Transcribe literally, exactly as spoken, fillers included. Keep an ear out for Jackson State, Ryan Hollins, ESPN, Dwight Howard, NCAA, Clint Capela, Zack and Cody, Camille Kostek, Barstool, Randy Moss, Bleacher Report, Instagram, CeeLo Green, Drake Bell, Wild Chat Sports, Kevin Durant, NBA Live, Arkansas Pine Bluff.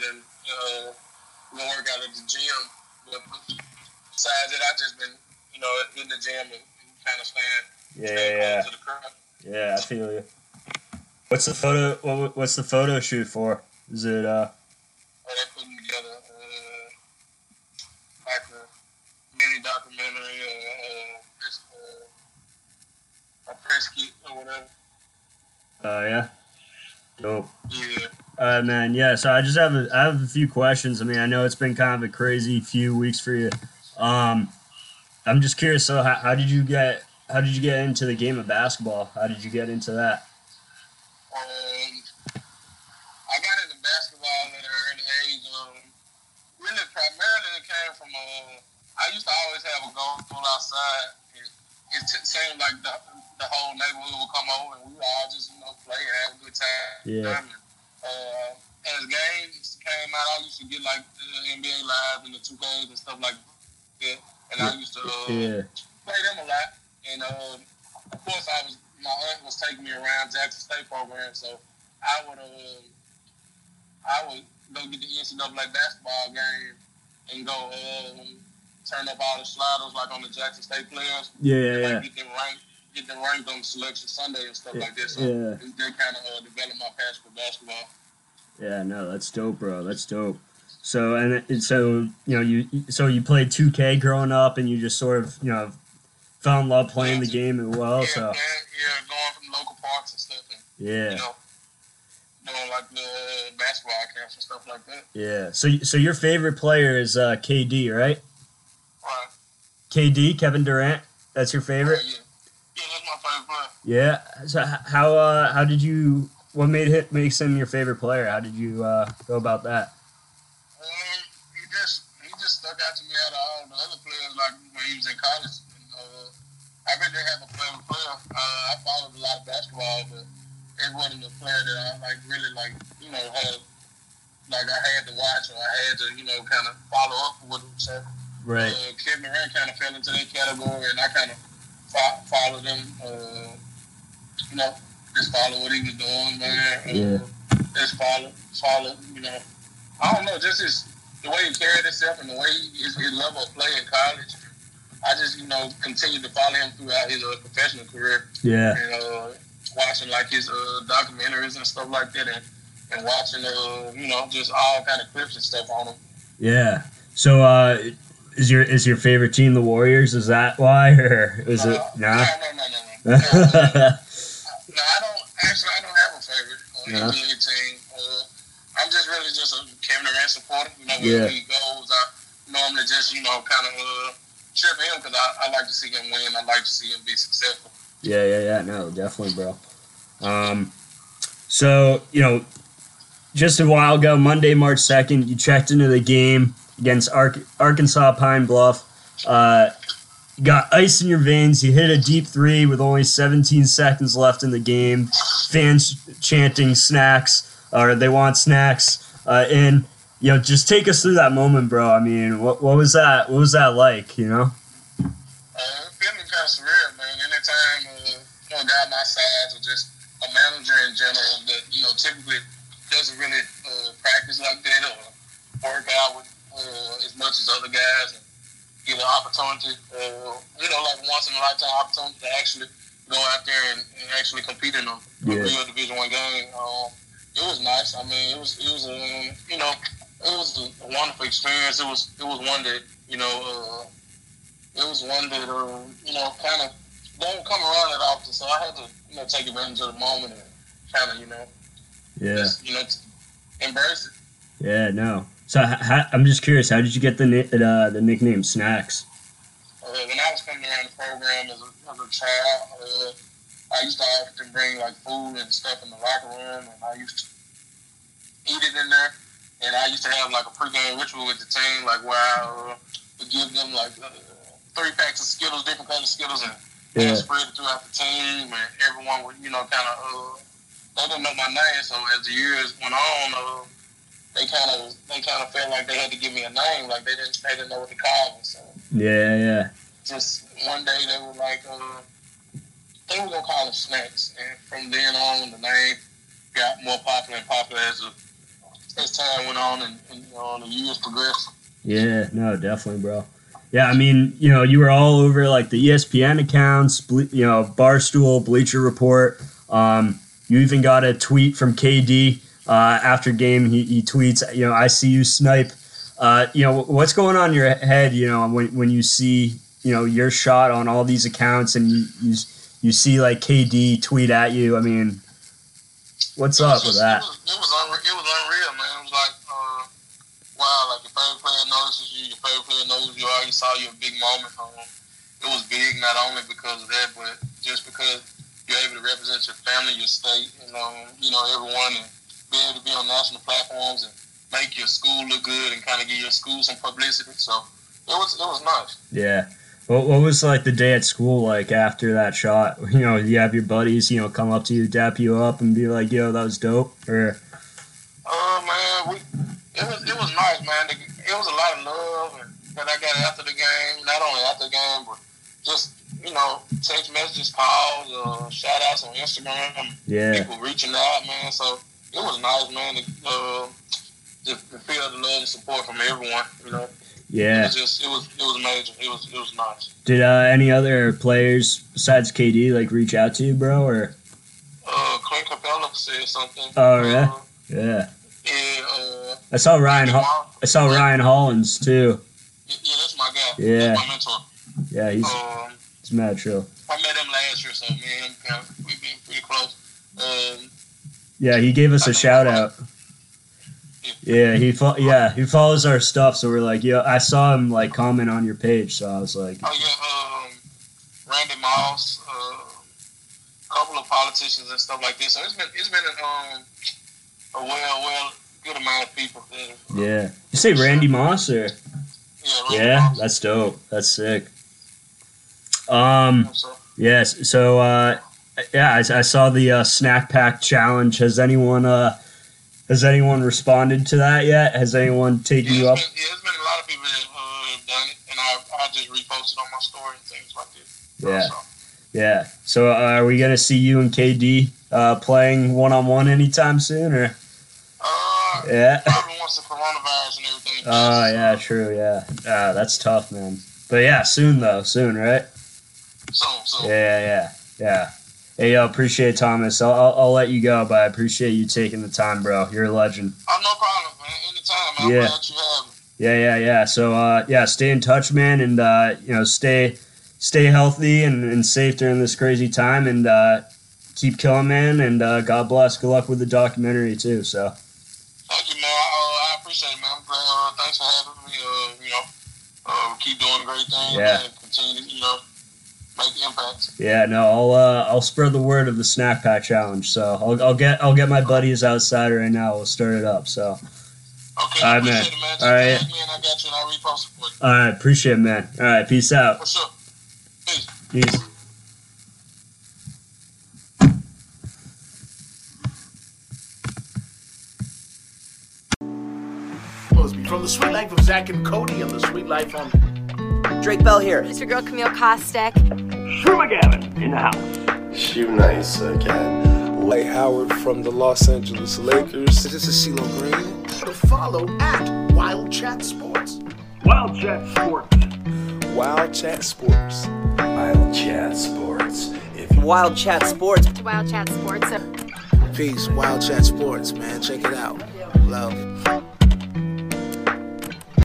night, and uh, more got at the gym. But besides that, I've just been, you know, in the gym and, and kind of staying, yeah, staying yeah. close to the crowd. Yeah, I feel you. What's the photo? What, what's the photo shoot for? Is it? Uh... Oh, they're putting together uh, like a mini documentary, uh, just, uh, a press kit or whatever. Oh uh, yeah. Dope. Yeah. All right, man. Yeah. So I just have a, I have a few questions. I mean, I know it's been kind of a crazy few weeks for you. Um, I'm just curious. So how, how did you get? How did you get into the game of basketball? How did you get into that? Um, I got into basketball at an early age. Um, really, primarily it came from uh, I used to always have a goal outside. It, it t- seemed like the the whole neighborhood would come over and we would all just, you know, play and have a good time. Yeah. Uh, as games came out, I used to get like the N B A Live and the two Ks and stuff like that, and I used to uh, yeah. play them a lot. And, um, of course, I was my aunt was taking me around Jackson State program, so I would uh, I would go get the N C double A basketball game and go um, turn up all the sliders like on the Jackson State players. Yeah, yeah, and, like, yeah. Get them ranked, get them ranked on Selection Sunday and stuff yeah, like that. So yeah. They kind of uh, developed my passion for basketball. Yeah, no, that's dope, bro. That's dope. So and, and so you know you so you played two K growing up, and you just sort of you know. fell in love playing the game as well. Yeah, so. yeah, yeah, going from local parks and stuff. And, yeah. You know, doing like the basketball camps and stuff like that. Yeah. So, so your favorite player is uh, K D, right? Right. K D, Kevin Durant. That's your favorite. Yeah. Yeah, yeah that's my favorite player. Yeah. So, how uh, how did you? What made it makes him your favorite player? How did you uh, go about that? Um, he just he just stuck out to me out of all the other players. Like when he was in college. I really have a player. player. Uh, I followed a lot of basketball, but it wasn't a player that I like really like. You know, had like I had to watch or I had to, you know, kind of follow up with him. So, right. Uh, Kevin Durant kind of fell into that category, and I kind of fo- followed him. Uh, you know, just follow what he was doing, man. Yeah. Uh, just follow, follow. You know, I don't know. Just his the way he carried himself and the way he, his, his level of play in college. I just, you know, continued to follow him throughout his uh, professional career. Yeah. And uh, watching, like, his uh, documentaries and stuff like that and, and watching, uh, you know, just all kind of clips and stuff on him. Yeah. So uh, is your is your favorite team the Warriors? Is that why? Or is uh, it nah? No, no, no, no, no. no, no, no. No, I don't – actually, I don't have a favorite on no. any team. Uh, I'm just really just a Kevin Durant supporter. You know, where yeah. he goes, I normally just, you know, kind of uh, – cheer for him because I, I like to see him win. I like to see him be successful. Yeah, yeah, yeah. No, definitely, bro. Um, so, you know, just a while ago, Monday, March second, you checked into the game against Ar- Arkansas Pine Bluff. Uh, you got ice in your veins. You hit a deep three with only seventeen seconds left in the game. Fans chanting snacks, or they want snacks. Uh, and You know, just take us through that moment, bro. I mean, what what was that? What was that like? You know, uh, it feeling kind of surreal, man. Anytime uh, you know, a guy my size or just a manager in general that you know typically doesn't really uh, practice like that or work out with uh, as much as other guys and get an opportunity, uh, you know, like once in a lifetime opportunity to actually go out there and, and actually compete in a yeah. real Division I game. Um, it was nice. I mean, it was it was a um, you know. It was a wonderful experience. It was it was one that you know, uh, it was one that uh, you know, kind of don't come around that often. So I had to you know take advantage of the moment and kind of you know, yeah, just, you know, embrace it. Yeah, no. So how, I'm just curious, how did you get the uh, the nickname Snacks? Uh, when I was coming around the program as a, as a child, uh, I used to often bring like food and stuff in the locker room, and I used to eat it in there. And I used to have, like, a pregame ritual with the team, like, where I uh, would give them, like, uh, three packs of Skittles, different kinds of Skittles, and yeah. spread it throughout the team, and everyone would, you know, kind of, uh, they didn't know my name, so as the years went on, uh, they kind of they kind of felt like they had to give me a name, like, they didn't they didn't know what to call me, so. Yeah, yeah. Just one day, they were like, uh, they were going to call them Snacks, and from then on, the name got more popular and popular as a as time went on and, and you know, on the years progressed. Yeah, no, definitely, bro. Yeah, I mean, you know, you were all over like the E S P N accounts, ble- you know, Barstool, Bleacher Report. Um, you even got a tweet from K D uh, after game. He, he tweets, you know, I see you snipe. Uh, you know, what's going on in your head, you know, when when you see, you know, your shot on all these accounts and you you, you see like K D tweet at you? I mean, what's up just, with that? It was, it was unreal, it was unreal, man. It was like, uh, wow, like your favorite player notices you, your favorite player knows you. I already saw you a big moment. Um, it was big not only because of that, but just because you're able to represent your family, your state, and um, you know, everyone, and be able to be on national platforms and make your school look good and kind of give your school some publicity. So it was it was nice. Yeah. What what was like the day at school like after that shot? You know, you have your buddies, you know, come up to you, dap you up, and be like, "Yo, that was dope." Or, oh uh, man, we, it was it was nice, man. It was a lot of love and that I got after the game. Not only after the game, but just, you know, text messages, calls, uh, shout outs on Instagram. Yeah. People reaching out, man. So it was nice, man. To, uh, to feel the love and support from everyone, you know. Yeah. It was just, it was, it was amazing. It was, it was nice. Did uh, any other players besides K D like reach out to you, bro? Or? Uh, Clint Capela said something. Oh yeah. Uh, yeah. Yeah. Uh, I saw Ryan. Ho- I saw yeah. Ryan Hollins too. Yeah, that's my guy. Yeah. That's my mentor. Yeah, he's um, he's mad chill. I met him last year, so me and him kind of, we've been pretty close. Um, yeah, he gave us I a shout out. Yeah, he fo- yeah he follows our stuff, so we're like, yo, I saw him like comment on your page, so I was like, oh yeah, um, Randy Moss, a uh, couple of politicians and stuff like this. So it's been it's been an, um, a well well good amount of people. That, yeah, you say Randy Moss or? Yeah, Randy yeah, Moss. That's dope. That's sick. Um, yes, yeah, so uh, yeah, I, I saw the uh, snack pack challenge. Has anyone uh? Has anyone responded to that yet? Has anyone taken yeah, you up? Been, yeah, there's been a lot of people that uh, have done it, and I I just reposted on my story and things like this. Yeah, so. yeah. So uh, are we gonna see you and K D uh, playing one on one anytime soon, or? Uh, yeah. Probably once the coronavirus and everything. Oh uh, so. yeah, true. Yeah, uh, that's tough, man. But yeah, soon though, soon, right? Soon, soon. Yeah, yeah, yeah. Hey, yo, appreciate it, Thomas. I'll, I'll I'll let you go, but I appreciate you taking the time, bro. You're a legend. Oh, no problem, man. Anytime, man. Yeah. I'm glad you have me. Yeah, yeah, yeah. So, uh, yeah, stay in touch, man, and, uh, you know, stay stay healthy and, and safe during this crazy time, and uh, keep killing, man, and uh, God bless. Good luck with the documentary, too, so. Thank you, man. I, uh, I appreciate it, man. I'm glad. Uh, thanks for having me. Uh, you know, uh, keep doing great things. Yeah. Man, continue, you know. Make the impact. Yeah, no, I'll uh, I'll spread the word of the snack pack challenge. So I'll I'll get I'll get my buddies outside right now. We'll start it up. So. Okay. All right, man. It, man. All right. Me and I got you and I'll repost it for you. All right. Appreciate it, man. All right. Peace out. For sure. Peace. Peace. From the Sweet Life of Zack and Cody and the Sweet Life on. Drake Bell here. It's your girl Camille Kostek. Shoot McGavin in the house. Shoot nice again. Dwight Howard from the Los Angeles Lakers. This is CeeLo Green. To follow at Wild Chat Sports. Wild Chat Sports. Wild Chat Sports. Wild Chat Sports. If Wild Chat Sports. Wild Chat Sports. Peace, Wild Chat Sports, man. Check it out. Love.